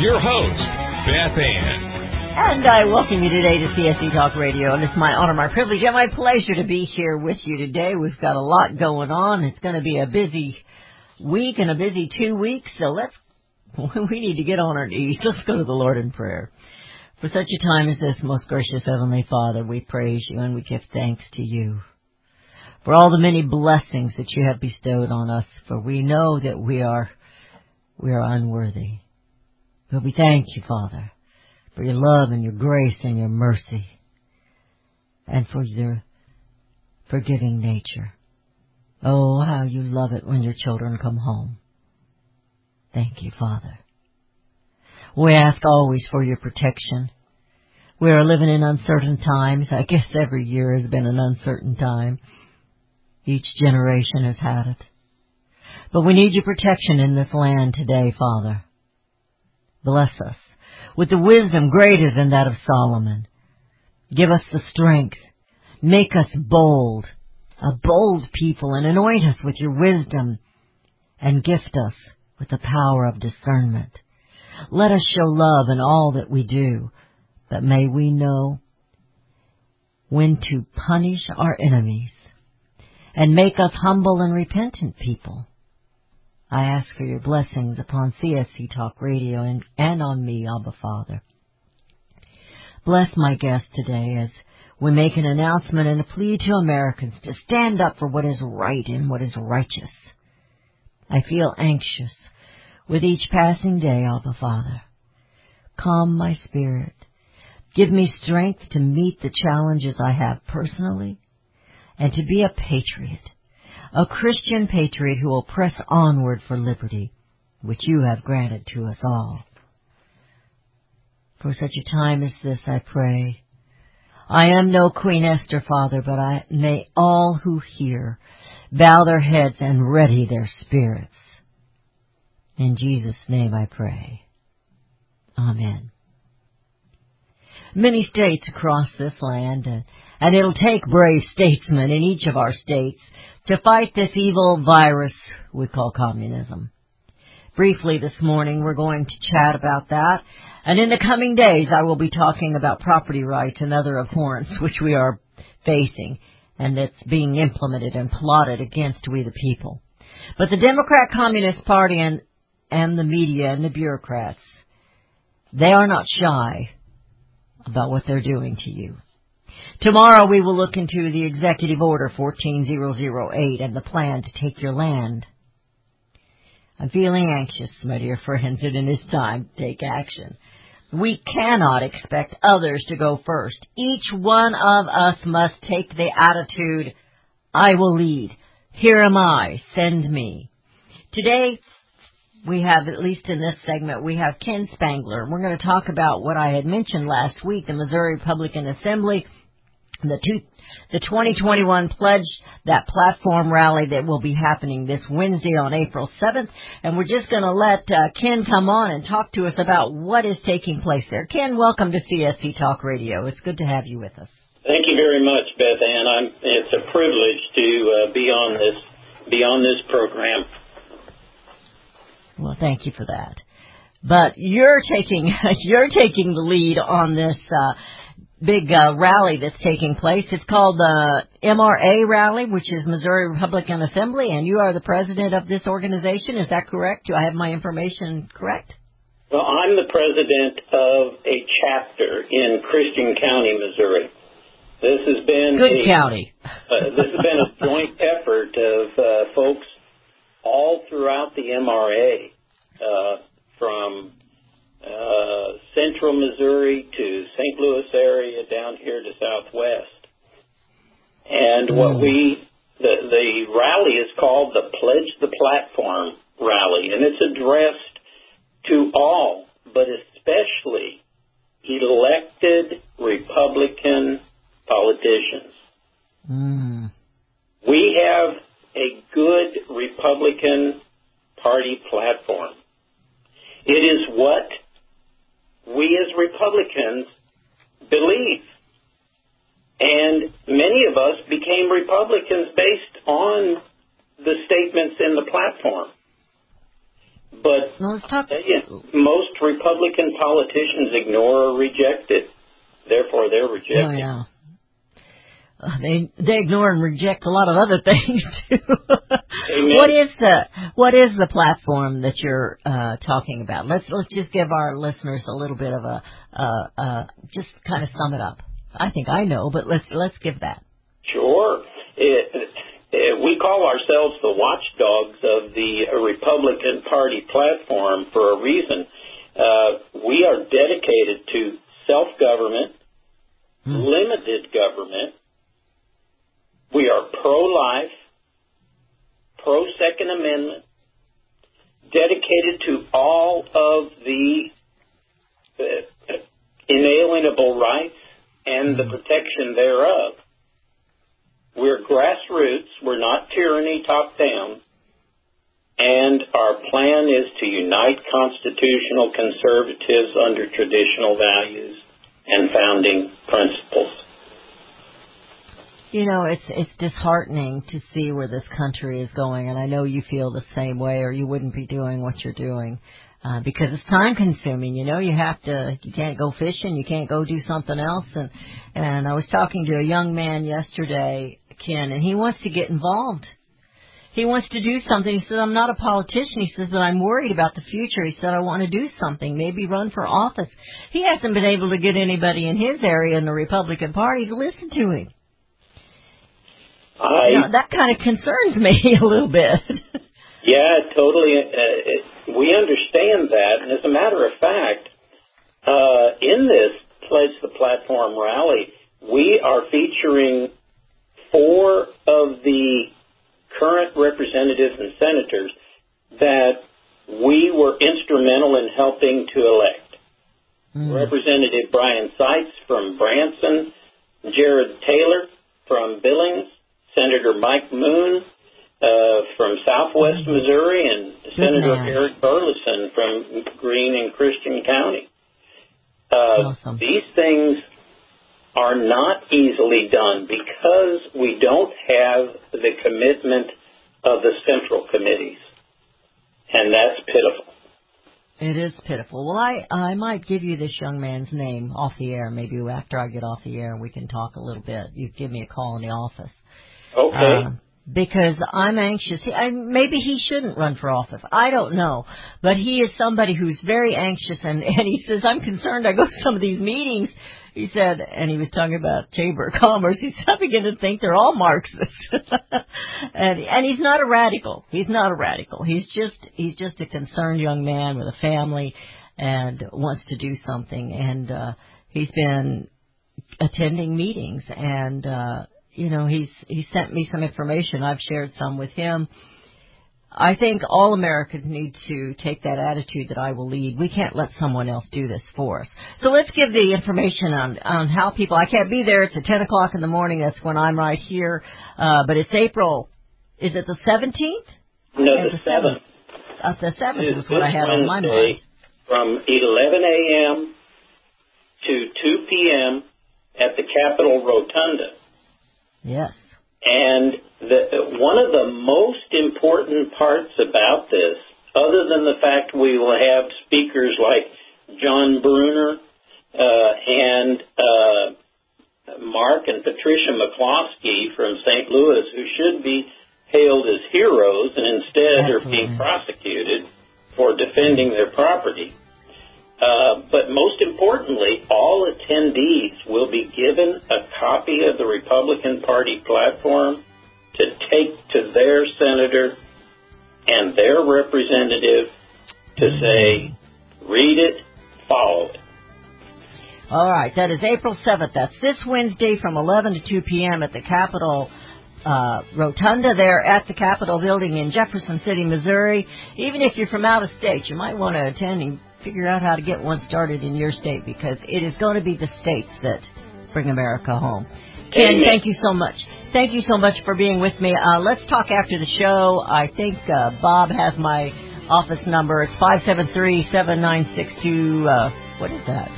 Your host, Beth Ann. And I welcome you today to CSC Talk Radio, and it's my honor, my privilege, and my pleasure to be here with you today. We've got a lot going on. It's going to be a busy week and a busy 2 weeks, so we need to get on our knees. Let's go to the Lord in prayer. For such a time as this, most gracious Heavenly Father, we praise you and we give thanks to you for all the many blessings that you have bestowed on us, for we know that we are unworthy. Well, we thank you, Father, for your love and your grace and your mercy and for your forgiving nature. Oh, how you love it when your children come home. Thank you, Father. We ask always for your protection. We are living in uncertain times. I guess every year has been an uncertain time. Each generation has had it. But we need your protection in this land today, Father. Bless us with the wisdom greater than that of Solomon. Give us the strength. Make us bold, a bold people, and anoint us with your wisdom and gift us with the power of discernment. Let us show love in all that we do, but may we know when to punish our enemies and make us humble and repentant people. I ask for your blessings upon CSC Talk Radio and on me, Abba Father. Bless my guests today as we make an announcement and a plea to Americans to stand up for what is right and what is righteous. I feel anxious with each passing day, Abba Father. Calm my spirit. Give me strength to meet the challenges I have personally and to be a patriot. A Christian patriot who will press onward for liberty, which you have granted to us all. For such a time as this, I pray. I am no Queen Esther, Father, but may all who hear bow their heads and ready their spirits. In Jesus' name I pray. Amen. Many states across this land, and it'll take brave statesmen in each of our states to fight this evil virus we call communism. Briefly this morning, we're going to chat about that. And in the coming days, I will be talking about property rights and other abhorrence which we are facing and that's being implemented and plotted against we the people. But the Democrat Communist Party and the media and the bureaucrats, they are not shy about what they're doing to you. Tomorrow we will look into the Executive Order 14008 and the plan to take your land. I'm feeling anxious, my dear friends, and it is time to take action. We cannot expect others to go first. Each one of us must take the attitude, I will lead. Here am I. Send me. Today, we have, at least in this segment, we have Ken Spangler. We're going to talk about what I had mentioned last week, the Missouri Republican Assembly, the 2021 pledge, that platform rally that will be happening this Wednesday on April 7th. And we're just going to let Ken come on and talk to us about what is taking place there. Ken, welcome to CSC Talk Radio. It's good to have you with us. Thank you very much, Beth Ann. It's a privilege to be on this program. Well, thank you for that. But you're taking the lead on this big rally that's taking place. It's called the MRA Rally, which is Missouri Republican Assembly, and you are the president of this organization. Is that correct? Do I have my information correct? Well, I'm the president of a chapter in Christian County, Missouri. This has been a joint effort of folks all throughout the MRA, from central Missouri to St. Louis area down here to Southwest. And the rally is called the Pledge the Platform rally, and it's addressed to all, but especially elected Republican politicians. Mm. We have a good Republican Party platform. It is what we as Republicans believe. And many of us became Republicans based on the statements in the platform. But most Republican politicians ignore or reject it. Therefore, they're rejected. Oh, yeah. They ignore and reject a lot of other things too. What is the platform that you're talking about? Let's just give our listeners a little bit of a just kind of sum it up. I think I know, but let's give that. Sure. We call ourselves the watchdogs of the Republican Party platform for a reason. We are dedicated to self-government, limited government. We are pro-life, pro-Second Amendment, dedicated to all of the inalienable rights and the protection thereof. We're grassroots. We're not tyranny top-down. And our plan is to unite constitutional conservatives under traditional values and founding principles. You know, it's disheartening to see where this country is going, and I know you feel the same way, or you wouldn't be doing what you're doing, because it's time-consuming. You know, you can't go fishing, you can't go do something else. And I was talking to a young man yesterday, Ken, and he wants to get involved. He wants to do something. He said, I'm not a politician. He says, but I'm worried about the future. He said, I want to do something, maybe run for office. He hasn't been able to get anybody in his area in the Republican Party to listen to him. That kind of concerns me a little bit. Yeah, totally. We understand that. And as a matter of fact, in this Pledge the Platform rally, we are featuring 4 of the current representatives and senators that we were instrumental in helping to elect. Representative Brian Seitz from Branson, Jared Taylor from Billings, Senator Mike Moon from Southwest Missouri, and Senator Eric Burleson from Greene and Christian County. Awesome. These things are not easily done because we don't have the commitment of the central committees, and that's pitiful. It is pitiful. Well, I might give you this young man's name off the air. Maybe after I get off the air, we can talk a little bit. You give me a call in the office. Okay. Because I'm anxious. Maybe he shouldn't run for office. I don't know. But he is somebody who's very anxious, and he says, I'm concerned. I go to some of these meetings, he said, and he was talking about Chamber of Commerce. He said, I begin to think they're all Marxists. and he's not a radical. He's not a radical. He's just a concerned young man with a family and wants to do something. And he's been attending meetings, and you know, he sent me some information. I've shared some with him. I think all Americans need to take that attitude that I will lead. We can't let someone else do this for us. So let's give the information on how people. I can't be there. It's at 10 o'clock in the morning. That's when I'm right here. But it's April. Is it the 17th? No, the 7th. The 7th is what I had on my mind. From 11 a.m. to 2 p.m. at the Capitol Rotunda. Yes. And one of the most important parts about this, other than the fact we will have speakers like John Bruner and Mark and Patricia McCloskey from St. Louis, who should be hailed as heroes and instead are being prosecuted for defending their property. But most importantly, all attendees will be given a copy of the Republican Party platform to take to their senator and their representative to say, read it, follow it. All right, that is April 7th. That's this Wednesday from 11 to 2 p.m. at the Capitol rotunda there at the Capitol building in Jefferson City, Missouri. Even if you're from out of state, you might want to attend and figure out how to get one started in your state, because it is going to be the states that bring America home. Ken, thank you so much. Thank you so much for being with me. Let's talk after the show. I think Bob has my office number. It's 573-7962. What is that?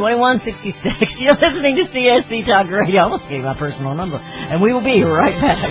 2166. You're listening to CSC Talk Radio. I almost gave my personal number. And we will be right back.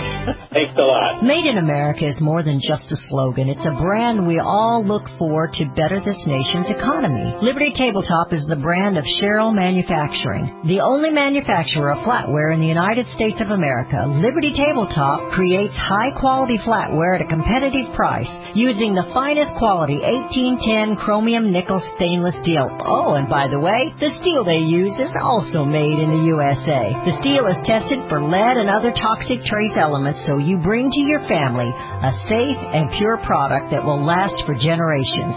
Thanks a lot. Made in America is more than just a slogan. It's a brand we all look for to better this nation's economy. Liberty Tabletop is the brand of Sherrill Manufacturing, the only manufacturer of flatware in the United States of America. Liberty Tabletop creates high-quality flatware at a competitive price using the finest quality 1810 chromium nickel stainless steel. Oh, and by the way, the steel they use is also made in the USA. The steel is tested for lead and other toxic trace elements, so you bring to your family a safe and pure product that will last for generations.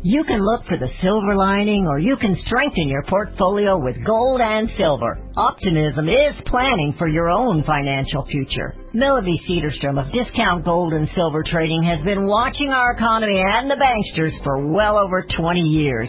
You can look for the silver lining, or you can strengthen your portfolio with gold and silver. Optimism is planning for your own financial future. Melody Cederstrom of Discount Gold and Silver Trading has been watching our economy and the banksters for well over 20 years.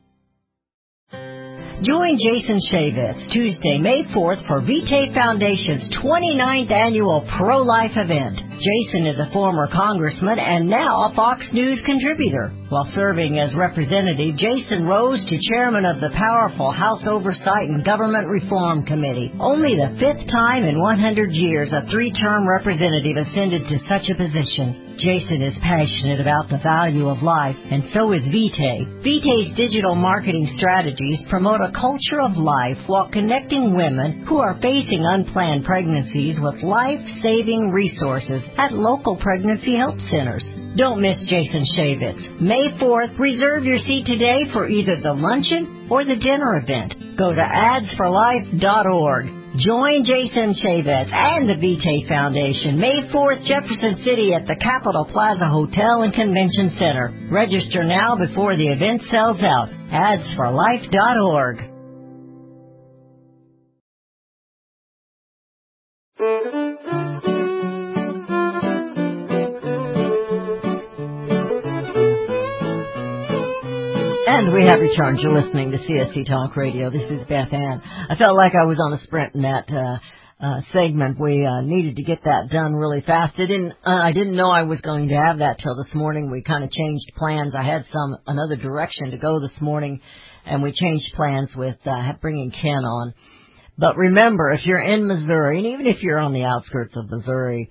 Join Jason Chaffetz Tuesday, May 4th for Vitae Foundation's 29th annual pro-life event. Jason is a former congressman and now a Fox News contributor. While serving as representative, Jason rose to chairman of the powerful House Oversight and Government Reform Committee. Only the fifth time in 100 years a three-term representative ascended to such a position. Jason is passionate about the value of life, and so is Vitae. Vitae's digital marketing strategies promote a culture of life while connecting women who are facing unplanned pregnancies with life-saving resources at local pregnancy help centers. Don't miss Jason Chaffetz. May 4th, reserve your seat today for either the luncheon or the dinner event. Go to adsforlife.org. Join Jason Chaffetz and the Vitae Foundation, May 4th, Jefferson City at the Capitol Plaza Hotel and Convention Center. Register now before the event sells out. Adsforlife.org. And we have returned. You're listening to CSC Talk Radio. This is Beth Ann. I felt like I was on a sprint in that segment. We needed to get that done really fast. I didn't know I was going to have that till this morning. We kind of changed plans. I had another direction to go this morning, and we changed plans with bringing Ken on. But remember, if you're in Missouri, and even if you're on the outskirts of Missouri,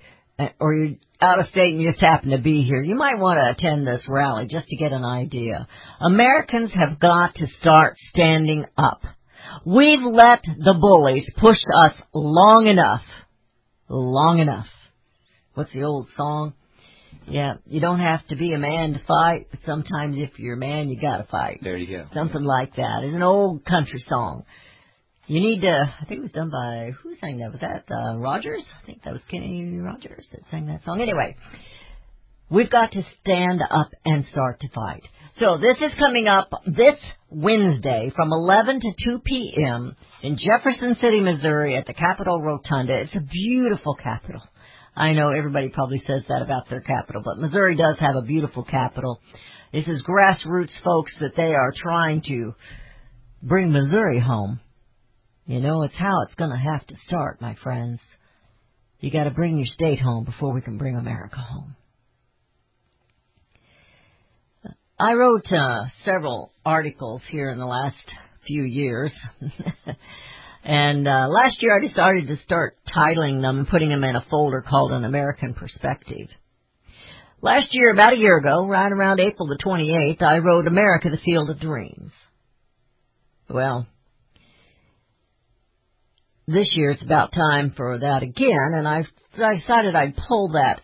or you're out of state and you just happen to be here, you might want to attend this rally just to get an idea. Americans have got to start standing up. We've let the bullies push us long enough. Long enough. What's the old song? Yeah, you don't have to be a man to fight, but sometimes if you're a man, you got to fight. There you go. Something like that. It's an old country song. You need to, I think it was done by, who sang that? Was that Rogers? I think that was Kenny Rogers that sang that song. Anyway, we've got to stand up and start to fight. So this is coming up this Wednesday from 11 to 2 p.m. in Jefferson City, Missouri at the Capitol Rotunda. It's a beautiful Capitol. I know everybody probably says that about their capital, but Missouri does have a beautiful capital. This is grassroots folks that they are trying to bring Missouri home. You know, it's how it's going to have to start, my friends. You got to bring your state home before we can bring America home. I wrote several articles here in the last few years. And last year I decided to start titling them and putting them in a folder called An American Perspective. Last year, about a year ago, right around April the 28th, I wrote America, the Field of Dreams. Well, this year it's about time for that again, and I decided I'd pull that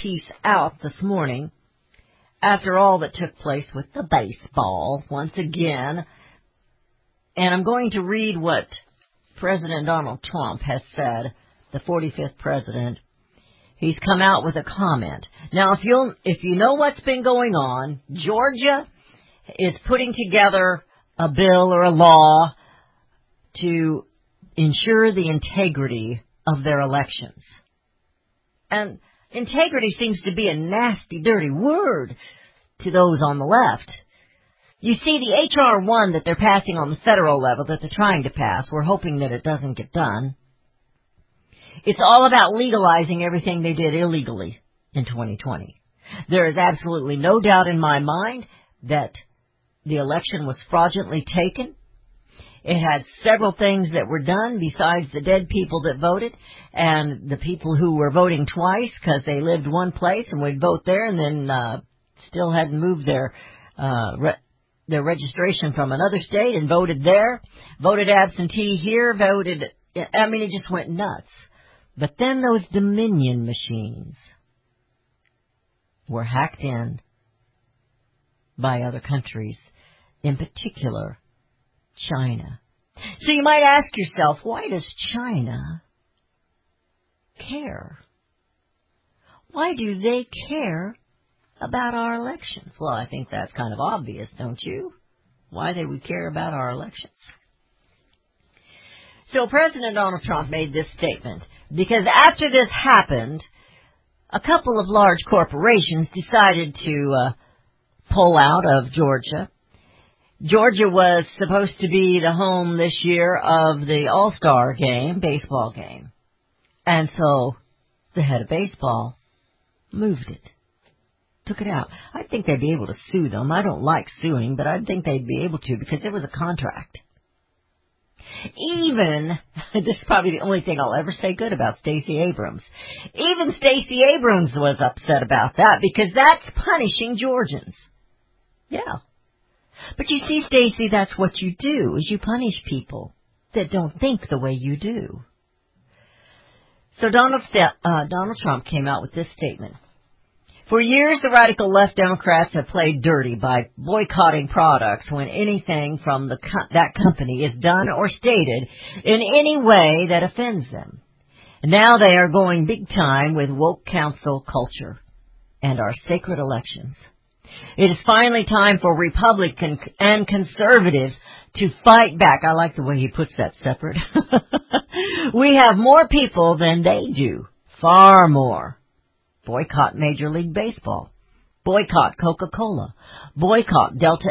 piece out this morning after all that took place with the baseball once again. And I'm going to read what President Donald Trump has said, the 45th president. He's come out with a comment. Now, if you know what's been going on, Georgia is putting together a bill or a law to ensure the integrity of their elections. And integrity seems to be a nasty, dirty word to those on the left. You see, the H.R. 1 that they're passing on the federal level, that they're trying to pass, we're hoping that it doesn't get done. It's all about legalizing everything they did illegally in 2020. There is absolutely no doubt in my mind that the election was fraudulently taken. It had several things that were done besides the dead people that voted and the people who were voting twice because they lived one place and would vote there and then still hadn't moved their registration from another state and voted there, voted absentee here, voted, I mean, it just went nuts. But then those Dominion machines were hacked in by other countries, in particular China. So you might ask yourself, why does China care? Why do they care about our elections? Well, I think that's kind of obvious, don't you? Why they would care about our elections. So President Donald Trump made this statement, because after this happened, a couple of large corporations decided to pull out of Georgia. Georgia was supposed to be the home this year of the All-Star game, baseball game. And so the head of baseball moved it. Took it out. I think they'd be able to sue them. I don't like suing, but I think they'd be able to because it was a contract. Even, this is probably the only thing I'll ever say good about Stacey Abrams. Even Stacey Abrams was upset about that because that's punishing Georgians. Yeah. But you see, Stacey, that's what you do, is you punish people that don't think the way you do. So Donald Trump came out with this statement. For years, the radical left Democrats have played dirty by boycotting products when anything from that company is done or stated in any way that offends them. Now they are going big time with woke council culture and our sacred elections. It is finally time for Republicans and conservatives to fight back. I like the way he puts that separate. We have more people than they do, far more. Boycott Major League Baseball. Boycott Coca-Cola. Boycott Delta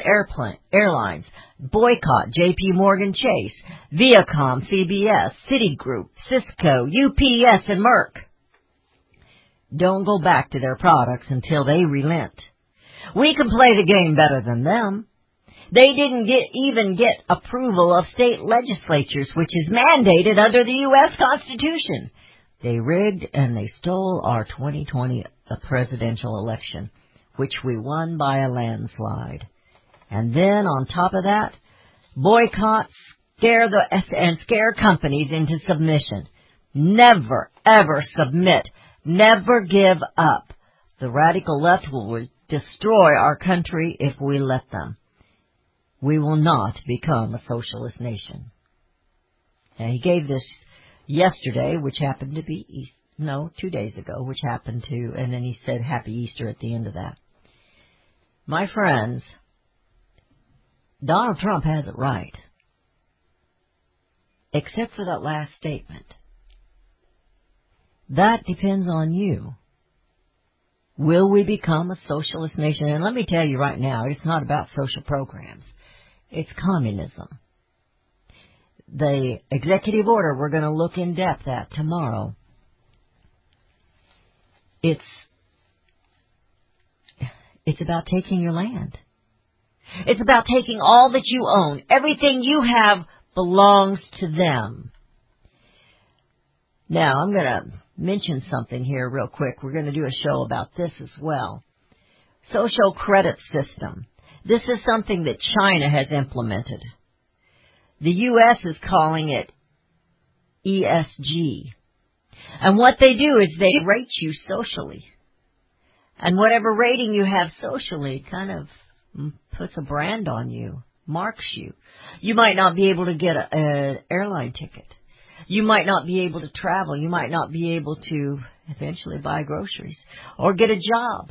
Airlines. Boycott J.P. Morgan Chase, Viacom, CBS, Citigroup, Cisco, UPS, and Merck. Don't go back to their products until they relent. We can play the game better than them. They didn't even get approval of state legislatures, which is mandated under the U.S. Constitution. They rigged and they stole our 2020 presidential election, which we won by a landslide. And then on top of that, boycotts scare companies into submission. Never, ever submit. Never give up. The radical left will destroy our country if we let them. We will not become a socialist nation. And he gave this yesterday, which happened to be, 2 days ago, which happened to, and then he said Happy Easter at the end of that. My friends, Donald Trump has it right. Except for that last statement. That depends on you. Will we become a socialist nation? And let me tell you right now, it's not about social programs. It's communism. The executive order, we're going to look in depth at tomorrow. It's about taking your land. It's about taking all that you own. Everything you have belongs to them. Now, I'm going to mention something here real quick. We're going to do a show about this as well. Social credit system. This is something that China has implemented. The U.S. is calling it ESG. And what they do is they rate you socially. And whatever rating you have socially kind of puts a brand on you, marks you. You might not be able to get an airline ticket. You might not be able to travel. You might not be able to eventually buy groceries or get a job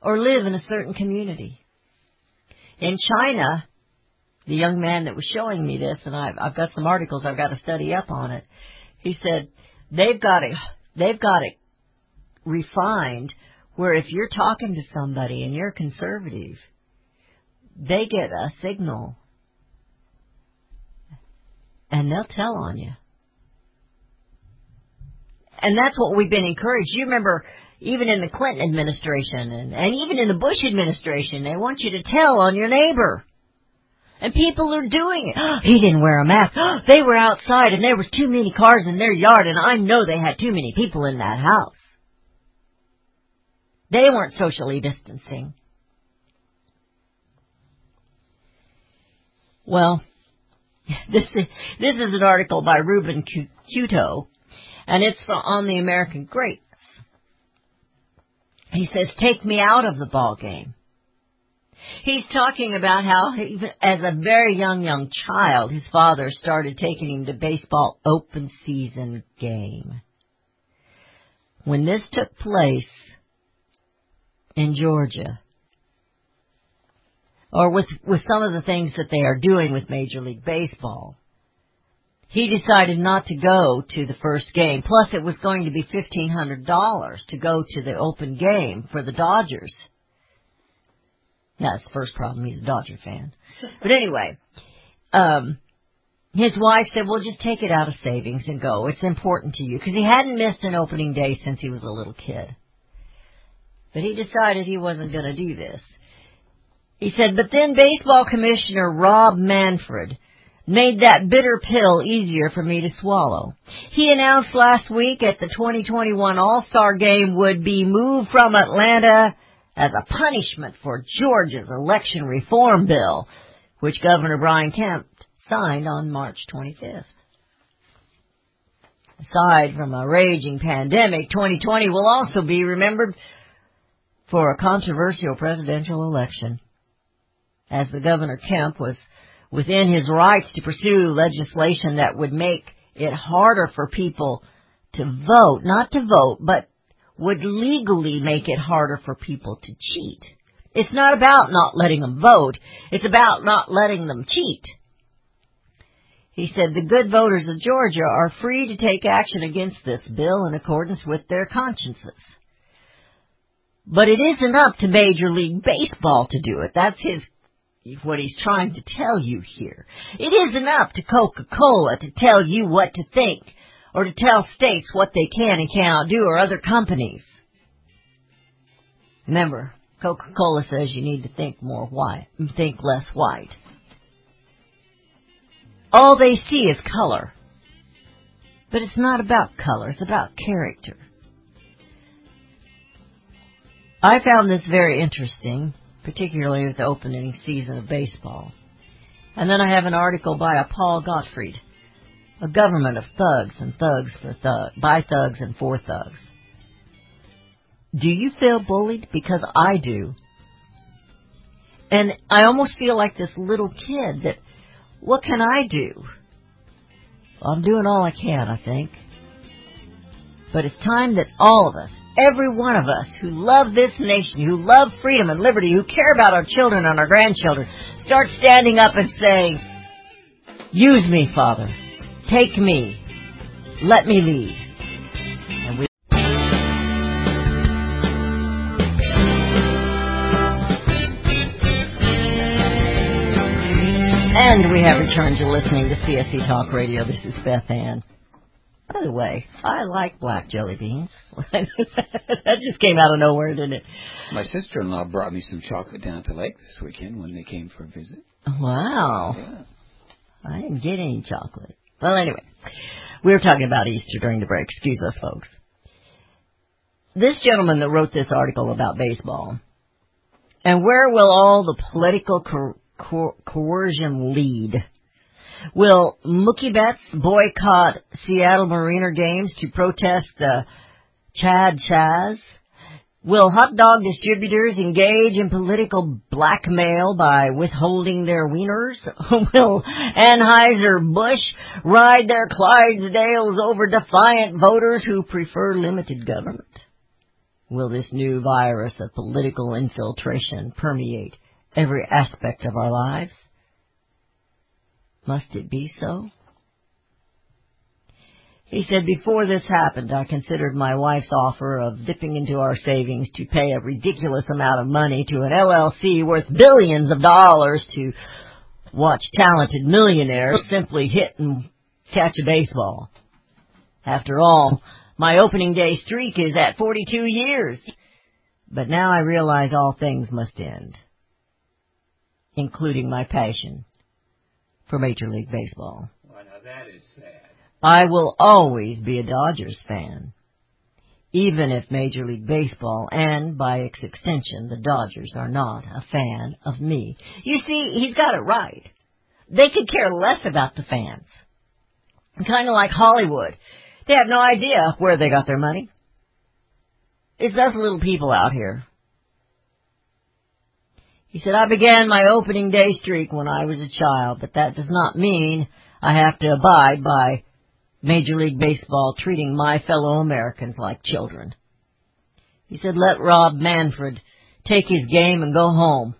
or live in a certain community. In China, the young man that was showing me this, and I've got some articles I've got to study up on it, he said they've got it refined where if you're talking to somebody and you're conservative, they get a signal and they'll tell on you. And that's what we've been encouraged. You remember, even in the Clinton administration and even in the Bush administration, they want you to tell on your neighbor. And people are doing it. He didn't wear a mask. They were outside and there was too many cars in their yard, and I know they had too many people in that house. They weren't socially distancing. Well, this is an article by Ruben Cuto, and it's on the American greatness. He says, "Take me out of the ball game." He's talking about how, as a very young child, his father started taking him to baseball open season game. When this took place in Georgia, or with some of the things that they are doing with Major League Baseball, he decided not to go to the first game. Plus, it was going to be $1,500 to go to the open game for the Dodgers. That's the first problem. He's a Dodger fan. But anyway, his wife said, well, just take it out of savings and go. It's important to you. Because he hadn't missed an opening day since he was a little kid. But he decided he wasn't going to do this. He said, but then baseball commissioner Rob Manfred made that bitter pill easier for me to swallow. He announced last week at the 2021 All-Star Game would be moved from Atlanta as a punishment for Georgia's election reform bill, which Governor Brian Kemp signed on March 25th. Aside from a raging pandemic, 2020 will also be remembered for a controversial presidential election, as the Governor Kemp was within his rights to pursue legislation that would make it harder for people to vote, not to vote, but would legally make it harder for people to cheat. It's not about not letting them vote. It's about not letting them cheat. He said the good voters of Georgia are free to take action against this bill in accordance with their consciences. But it isn't up to Major League Baseball to do it. That's what he's trying to tell you here. It isn't up to Coca-Cola to tell you what to think, or to tell states what they can and cannot do, or other companies. Remember, Coca-Cola says you need to think more white, think less white. All they see is color. But it's not about color, it's about character. I found this very interesting, particularly with the opening season of baseball. And then I have an article by a Paul Gottfried, a government of thugs and thugs for thugs, by thugs and for thugs. Do you feel bullied? Because I do. And I almost feel like this little kid that, what can I do? Well, I'm doing all I can, I think. But it's time that all of us, every one of us who love this nation, who love freedom and liberty, who care about our children and our grandchildren, start standing up and saying, use me, Father. Take me. Let me lead. And we have returned to listening to CSC Talk Radio. This is Beth Ann. By the way, I like black jelly beans. That just came out of nowhere, didn't it? My sister-in-law brought me some chocolate down at the lake this weekend when they came for a visit. Wow. Yeah. I didn't get any chocolate. Well, anyway, we were talking about Easter during the break. Excuse us, folks. This gentleman that wrote this article about baseball, and where will all the political coercion lead? Will Mookie Betts boycott Seattle Mariner games to protest the Chad Chaz? Will hot dog distributors engage in political blackmail by withholding their wieners? Will Anheuser-Busch ride their Clydesdales over defiant voters who prefer limited government? Will this new virus of political infiltration permeate every aspect of our lives? Must it be so? He said, before this happened, I considered my wife's offer of dipping into our savings to pay a ridiculous amount of money to an LLC worth billions of dollars to watch talented millionaires simply hit and catch a baseball. After all, my opening day streak is at 42 years. But now I realize all things must end, including my passion for Major League Baseball. Well, now that is sad. I will always be a Dodgers fan, even if Major League Baseball and, by its extension, the Dodgers are not a fan of me. You see, he's got it right. They could care less about the fans. Kind of like Hollywood. They have no idea where they got their money. It's us little people out here. He said, I began my opening day streak when I was a child, but that does not mean I have to abide by Major League Baseball treating my fellow Americans like children. He said, let Rob Manfred take his game and go home.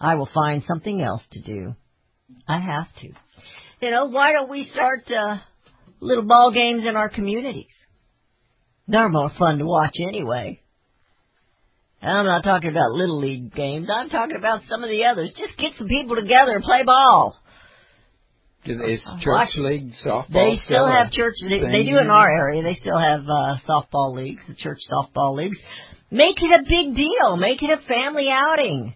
I will find something else to do. I have to. You know, why don't we start little ball games in our communities? They're more fun to watch anyway. And I'm not talking about Little League games. I'm talking about some of the others. Just get some people together and play ball. Is church league softball? They still have church. They do in our area. They still have softball leagues, the church softball leagues. Make it a big deal. Make it a family outing.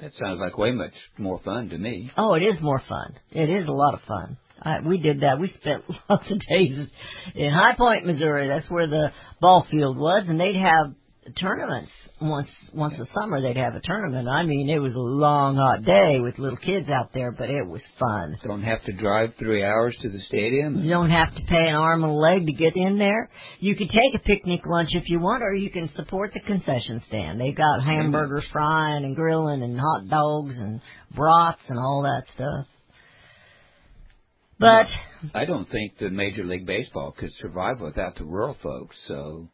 That sounds like way much more fun to me. Oh, it is more fun. It is a lot of fun. We did that. We spent lots of days in High Point, Missouri. That's where the ball field was, and they'd have tournaments once a summer. They'd have a tournament. I mean, it was a long, hot day with little kids out there, but it was fun. Don't have to drive 3 hours to the stadium. You don't have to pay an arm and a leg to get in there. You can take a picnic lunch if you want, or you can support the concession stand. They've got hamburgers frying and grilling and hot dogs and brats and all that stuff. But I don't think the Major League Baseball could survive without the rural folks, so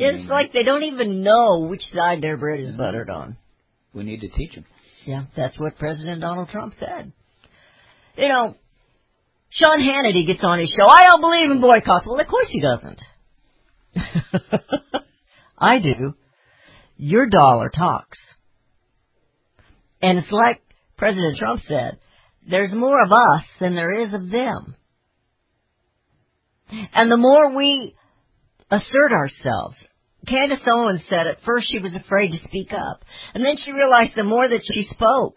it's like they don't even know which side their bread is buttered on. We need to teach them. Yeah, that's what President Donald Trump said. You know, Sean Hannity gets on his show, I don't believe in boycotts. Well, of course he doesn't. I do. Your dollar talks. And it's like President Trump said, there's more of us than there is of them. And the more we assert ourselves. Candace Owens said at first she was afraid to speak up. And then she realized the more that she spoke,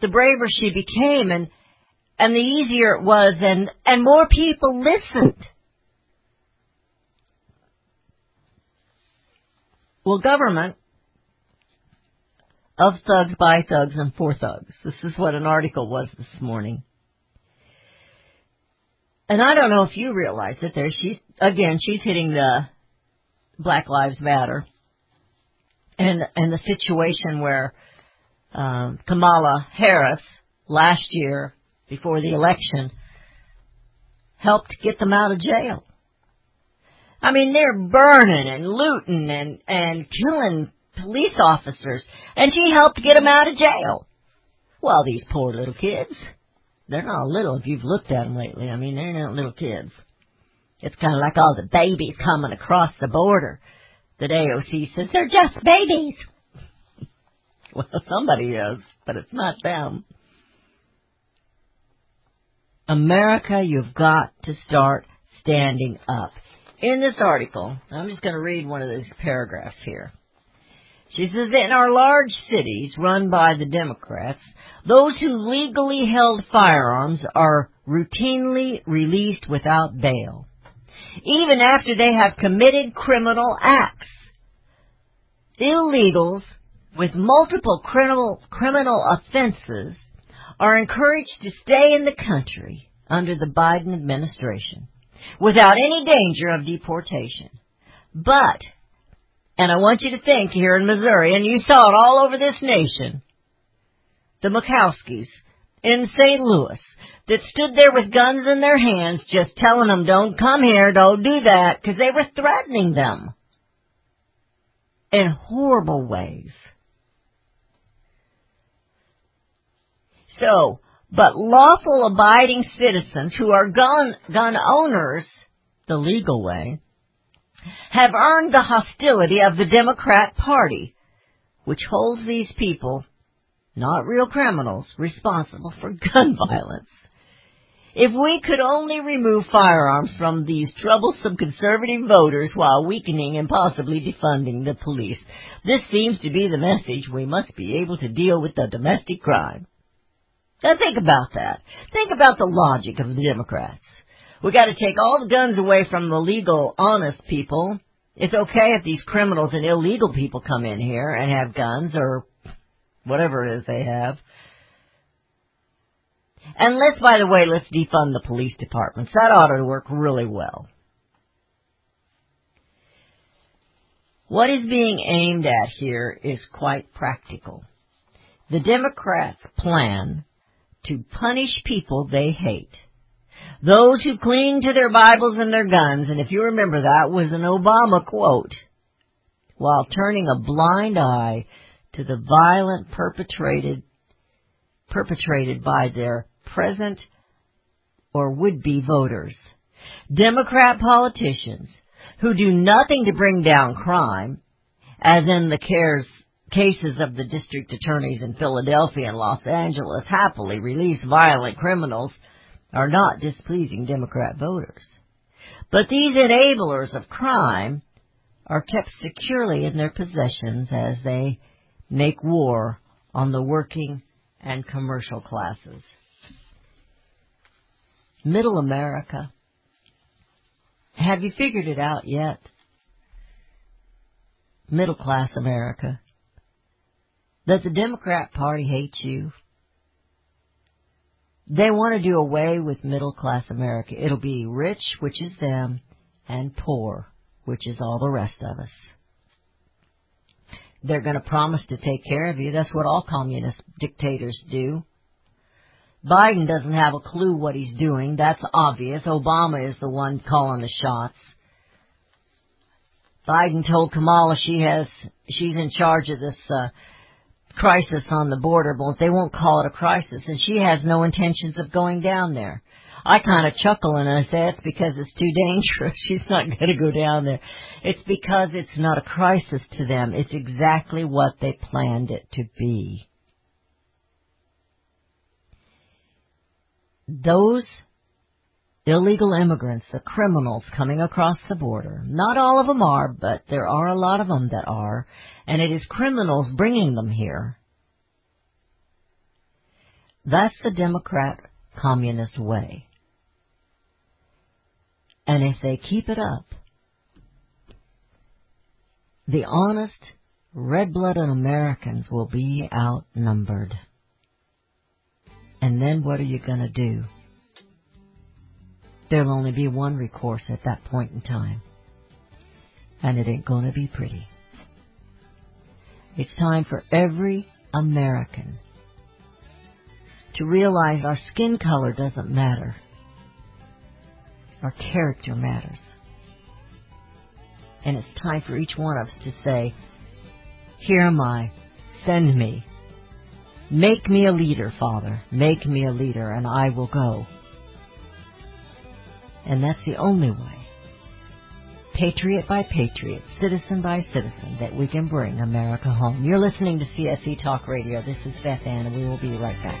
the braver she became and the easier it was and more people listened. Well, government of thugs, by thugs, and for thugs. This is what an article was this morning. And I don't know if you realize that there she's hitting the Black Lives Matter and the situation where Kamala Harris last year before the election helped get them out of jail. I mean, they're burning and looting and killing police officers, and she helped get them out of jail. Well, these poor little kids. They're not little if you've looked at them lately. I mean, they're not little kids. It's kind of like all the babies coming across the border. The AOC says, they're just babies. Well, somebody is, but it's not them. America, you've got to start standing up. In this article, I'm just going to read one of those paragraphs here. She says, in our large cities run by the Democrats, those who legally held firearms are routinely released without bail, even after they have committed criminal acts. Illegals with multiple criminal offenses are encouraged to stay in the country under the Biden administration without any danger of deportation. But, and I want you to think here in Missouri, and you saw it all over this nation, the McCloskies in St. Louis that stood there with guns in their hands just telling them, don't come here, don't do that, because they were threatening them in horrible ways. So, but lawful abiding citizens who are gun owners, the legal way, have earned the hostility of the Democrat Party, which holds these people, not real criminals, responsible for gun violence. If we could only remove firearms from these troublesome conservative voters while weakening and possibly defunding the police, this seems to be the message. We must be able to deal with the domestic crime. Now think about that. Think about the logic of the Democrats. We got to take all the guns away from the legal, honest people. It's okay if these criminals and illegal people come in here and have guns or whatever it is they have. And let's, by the way, let's defund the police departments. That ought to work really well. What is being aimed at here is quite practical. The Democrats plan to punish people they hate. Those who cling to their Bibles and their guns, and if you remember, that was an Obama quote, while turning a blind eye to the violence perpetrated by their present or would-be voters. Democrat politicians who do nothing to bring down crime, as in the cases of the district attorneys in Philadelphia and Los Angeles, happily release violent criminals, are not displeasing Democrat voters. But these enablers of crime are kept securely in their possessions as they make war on the working and commercial classes. Middle America, have you figured it out yet? Middle class America, that the Democrat Party hates you. They want to do away with middle-class America. It'll be rich, which is them, and poor, which is all the rest of us. They're going to promise to take care of you. That's what all communist dictators do. Biden doesn't have a clue what he's doing. That's obvious. Obama is the one calling the shots. Biden told Kamala she's in charge of this crisis on the border, but they won't call it a crisis, and she has no intentions of going down there. I kind of chuckle and I say it's because it's too dangerous. She's not going to go down there. It's because it's not a crisis to them. It's exactly what they planned it to be. Those illegal immigrants, the criminals coming across the border. Not all of them are, but there are a lot of them that are. And it is criminals bringing them here. That's the Democrat communist way. And if they keep it up, the honest, red-blooded Americans will be outnumbered. And then what are you going to do? There'll only be one recourse at that point in time. And it ain't going to be pretty. It's time for every American to realize our skin color doesn't matter. Our character matters. And it's time for each one of us to say, here am I, send me. Make me a leader, Father. Make me a leader, and I will go. And that's the only way, patriot by patriot, citizen by citizen, that we can bring America home. You're listening to CSC Talk Radio. This is Beth Ann, and we will be right back.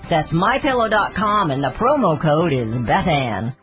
That's MyPillow.com, and the promo code is BethAnn.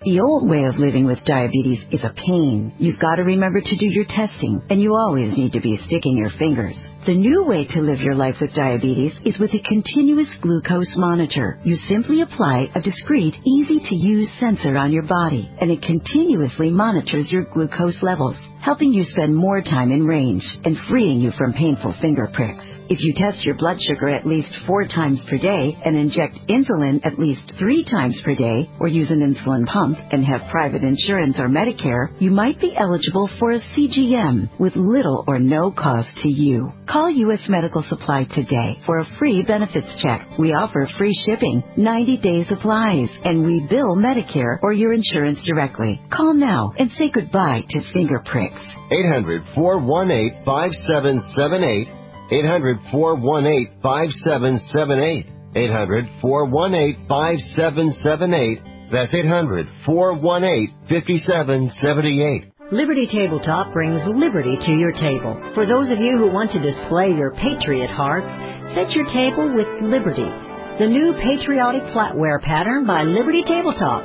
The old way of living with diabetes is a pain. You've got to remember to do your testing, and you always need to be sticking your fingers. The new way to live your life with diabetes is with a continuous glucose monitor. You simply apply a discreet, easy-to-use sensor on your body, and it continuously monitors your glucose levels, helping you spend more time in range and freeing you from painful finger pricks. If you test your blood sugar at least 4 times per day and inject insulin at least 3 times per day, or use an insulin pump and have private insurance or Medicare, you might be eligible for a CGM with little or no cost to you. Call U.S. Medical Supply today for a free benefits check. We offer free shipping, 90-day supplies, and we bill Medicare or your insurance directly. Call now and say goodbye to finger pricks. 800-418-5778. 800-418-5778. 800-418-5778. That's 800-418-5778. Liberty Tabletop brings liberty to your table. For those of you who want to display your patriot hearts, set your table with Liberty, the new patriotic flatware pattern by Liberty Tabletop.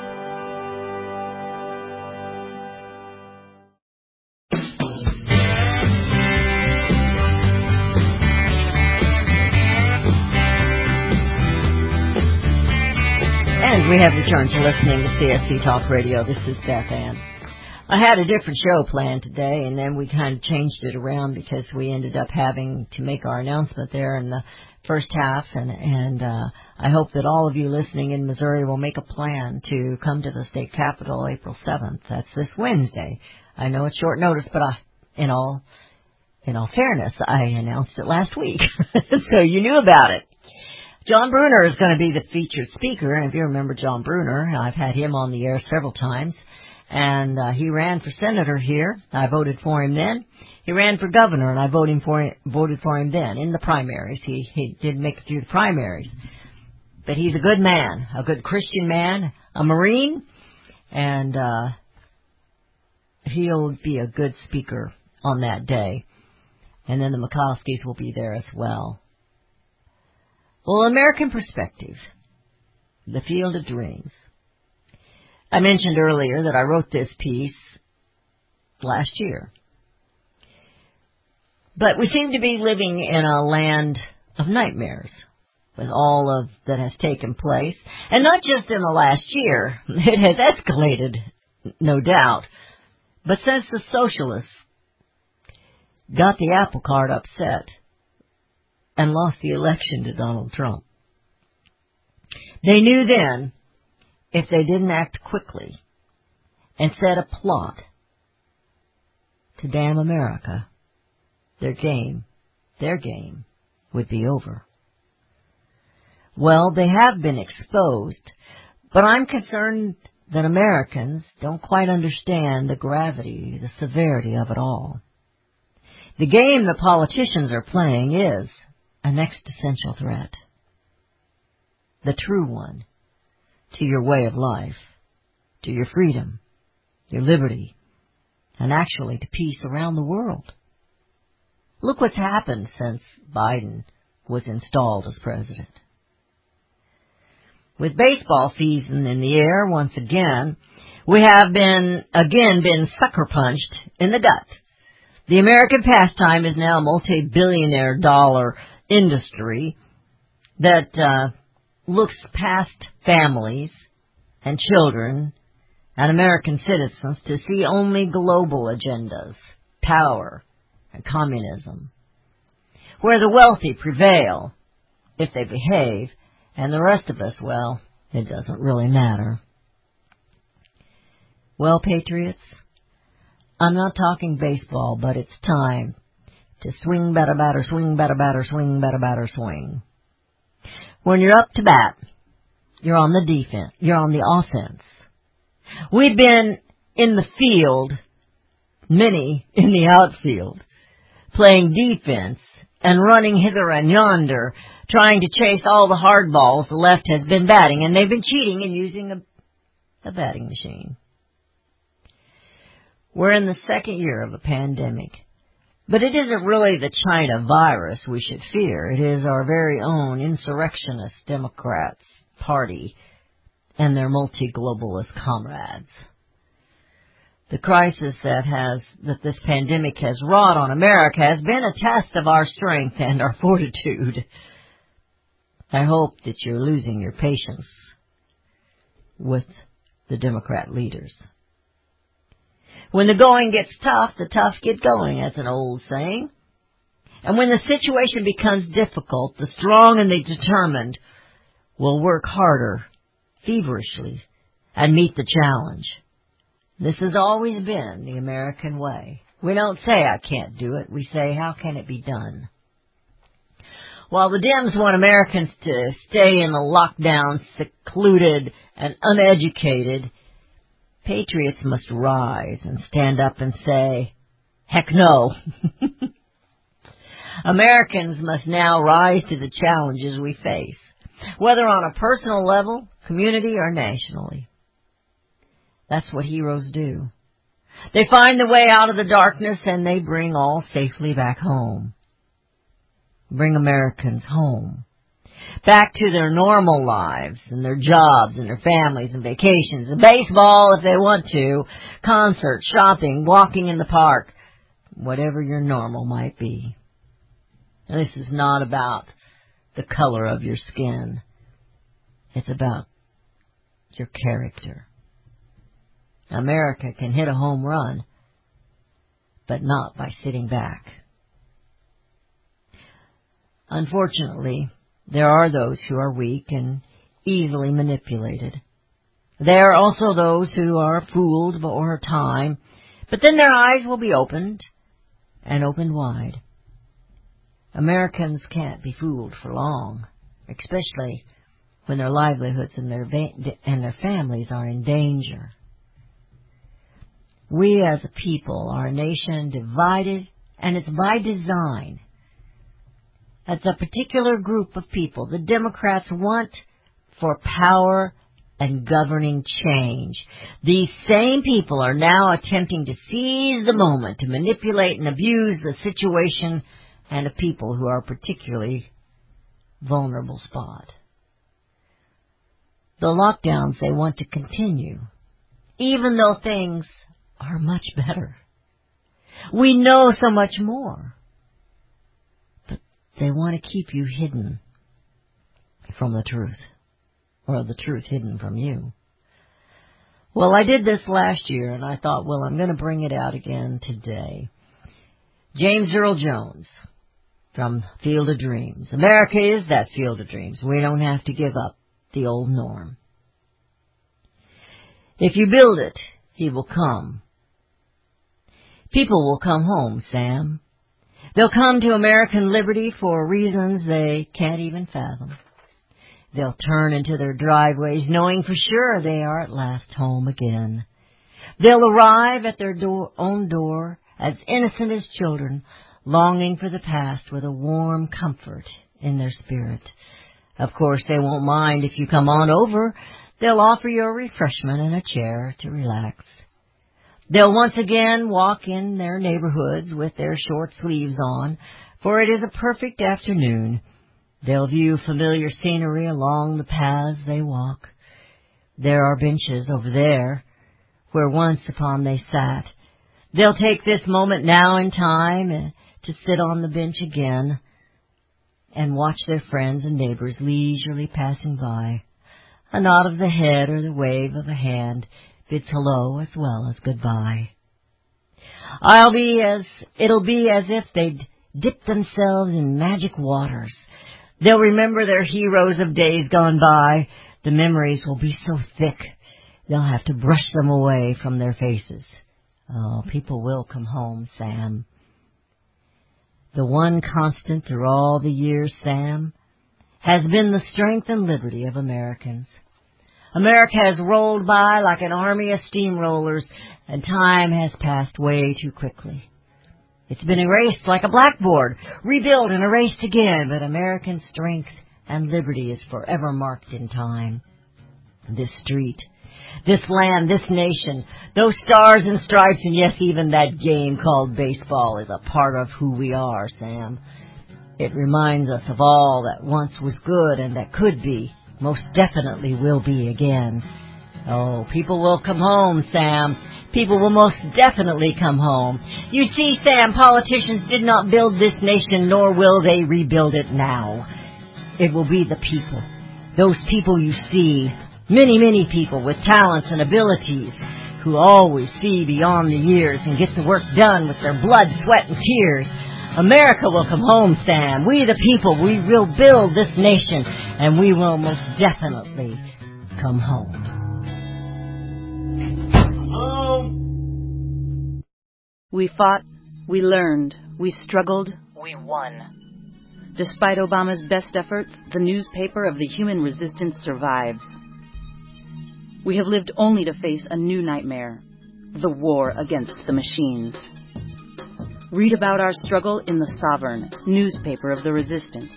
And we have returned to listening to CSC Talk Radio. This is Beth Ann. I had a different show planned today, and then we kind of changed it around because we ended up having to make our announcement there in the first half, and I hope that all of you listening in Missouri will make a plan to come to the state capitol April 7th. That's this Wednesday. I know it's short notice, but in all fairness, I announced it last week, so you knew about it. John Bruner is going to be the featured speaker, and if you remember John Bruner, I've had him on the air several times. and he ran for senator here. I voted for him then. He ran for governor, and I voted for him then in the primaries. He did make it through the primaries. But he's a good man, a good Christian man, a Marine, and he'll be a good speaker on that day. And then the McCloskeys will be there as well. Well, American perspective, the field of dreams. I mentioned earlier that I wrote this piece last year. But we seem to be living in a land of nightmares with all of that has taken place. And not just in the last year. It has escalated, no doubt. But since the socialists got the apple cart upset and lost the election to Donald Trump, they knew then, if they didn't act quickly and set a plot to damn America, their game would be over. Well, they have been exposed, but I'm concerned that Americans don't quite understand the gravity, the severity of it all. The game the politicians are playing is an existential threat, the true one, to your way of life, to your freedom, your liberty, and actually to peace around the world. Look what's happened since Biden was installed as president. With baseball season in the air once again, we have been sucker punched in the gut. The American pastime is now a multi-billion dollar industry that looks past families and children and American citizens to see only global agendas, power, and communism, where the wealthy prevail if they behave, and the rest of us, well, it doesn't really matter. Well, patriots, I'm not talking baseball, but it's time to swing, batter, batter, swing, batter, batter, swing, batter, batter, swing. When you're up to bat, you're on the defense. You're on the offense. We've been in the field, many in the outfield, playing defense and running hither and yonder, trying to chase all the hard balls the left has been batting, and they've been cheating and using a batting machine. We're in the second year of a pandemic. But it isn't really the China virus we should fear. It is our very own insurrectionist Democrats party and their multi-globalist comrades. The crisis that this pandemic has wrought on America has been a test of our strength and our fortitude. I hope that you're losing your patience with the Democrat leaders. When the going gets tough, the tough get going, that's an old saying. And when the situation becomes difficult, the strong and the determined will work harder, feverishly, and meet the challenge. This has always been the American way. We don't say, I can't do it. We say, how can it be done? While the Dems want Americans to stay in the lockdown, secluded and uneducated, patriots must rise and stand up and say, heck no. Americans must now rise to the challenges we face, whether on a personal level, community, or nationally. That's what heroes do. They find the way out of the darkness and they bring all safely back home. Bring Americans home. Back to their normal lives and their jobs and their families and vacations and baseball if they want to, concerts, shopping, walking in the park, whatever your normal might be. Now, this is not about the color of your skin. It's about your character. America can hit a home run, but not by sitting back. Unfortunately, there are those who are weak and easily manipulated. There are also those who are fooled for a time, but then their eyes will be opened, and opened wide. Americans can't be fooled for long, especially when their livelihoods and their families are in danger. We as a people, our nation, divided, and it's by design. It's a particular group of people the Democrats want for power and governing change. These same people are now attempting to seize the moment to manipulate and abuse the situation and the people who are particularly vulnerable spot. The lockdowns they want to continue, even though things are much better. We know so much more. But they want to keep you hidden from the truth, or the truth hidden from you. Well, I did this last year, and I thought, well, I'm going to bring it out again today. James Earl Jones from Field of Dreams. America is that Field of Dreams. We don't have to give up the old norm. If you build it, he will come. People will come home, Sam. They'll come to American liberty for reasons they can't even fathom. They'll turn into their driveways knowing for sure they are at last home again. They'll arrive at their own door as innocent as children, longing for the past with a warm comfort in their spirit. Of course, they won't mind if you come on over. They'll offer you a refreshment and a chair to relax. They'll once again walk in their neighborhoods with their short sleeves on, for it is a perfect afternoon. They'll view familiar scenery along the paths they walk. There are benches over there where once upon they sat. They'll take this moment now in time to sit on the bench again and watch their friends and neighbors leisurely passing by. A nod of the head or the wave of a hand bids hello as well as goodbye. It'll be as if they'd dipped themselves in magic waters. They'll remember their heroes of days gone by. The memories will be so thick, they'll have to brush them away from their faces. Oh, people will come home, Sam. The one constant through all the years, Sam, has been the strength and liberty of Americans. America has rolled by like an army of steamrollers, and time has passed way too quickly. It's been erased like a blackboard, rebuilt and erased again, but American strength and liberty is forever marked in time. This street, this land, this nation, those stars and stripes, and yes, even that game called baseball is a part of who we are, Sam. It reminds us of all that once was good and that could be. Most definitely will be again. Oh, people will come home, Sam. People will most definitely come home. You see, Sam, politicians did not build this nation, nor will they rebuild it now. It will be the people. Those people you see. Many, many people with talents and abilities who always see beyond the years and get the work done with their blood, sweat, and tears. America will come home, Sam. We the people, we will build this nation, and we will most definitely come home. We fought, we learned, we struggled, we won. Despite Obama's best efforts, the newspaper of the human resistance survives. We have lived only to face a new nightmare, the war against the machines. Read about our struggle in The Sovereign, newspaper of the resistance.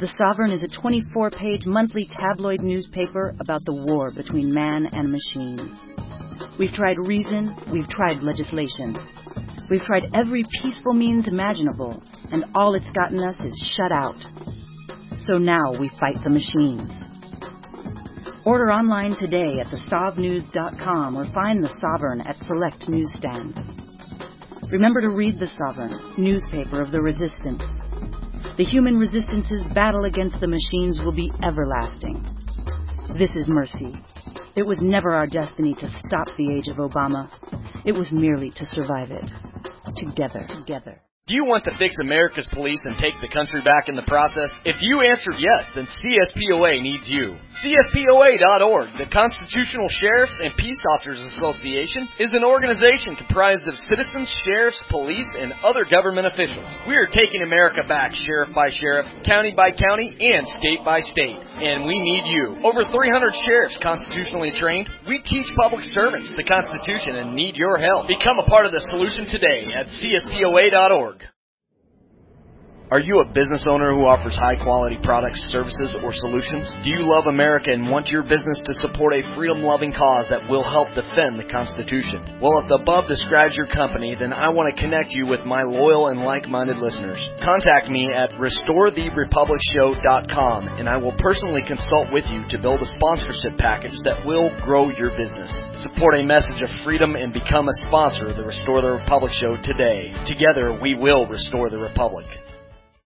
The Sovereign is a 24-page monthly tabloid newspaper about the war between man and machine. We've tried reason, we've tried legislation. We've tried every peaceful means imaginable, and all it's gotten us is shut out. So now we fight the machines. Order online today at thesovnews.com or find The Sovereign at select newsstands. Remember to read The Sovereign, newspaper of the resistance. The human resistance's battle against the machines will be everlasting. This is mercy. It was never our destiny to stop the age of Obama. It was merely to survive it. Together. Do you want to fix America's police and take the country back in the process? If you answered yes, then CSPOA needs you. CSPOA.org, the Constitutional Sheriffs and Peace Officers Association, is an organization comprised of citizens, sheriffs, police, and other government officials. We are taking America back sheriff by sheriff, county by county, and state by state. And we need you. Over 300 sheriffs constitutionally trained. We teach public servants the Constitution and need your help. Become a part of the solution today at CSPOA.org. Are you a business owner who offers high-quality products, services, or solutions? Do you love America and want your business to support a freedom-loving cause that will help defend the Constitution? Well, if the above describes your company, then I want to connect you with my loyal and like-minded listeners. Contact me at RestoreTheRepublicShow.com, and I will personally consult with you to build a sponsorship package that will grow your business. Support a message of freedom and become a sponsor of the Restore the Republic Show today. Together, we will restore the Republic.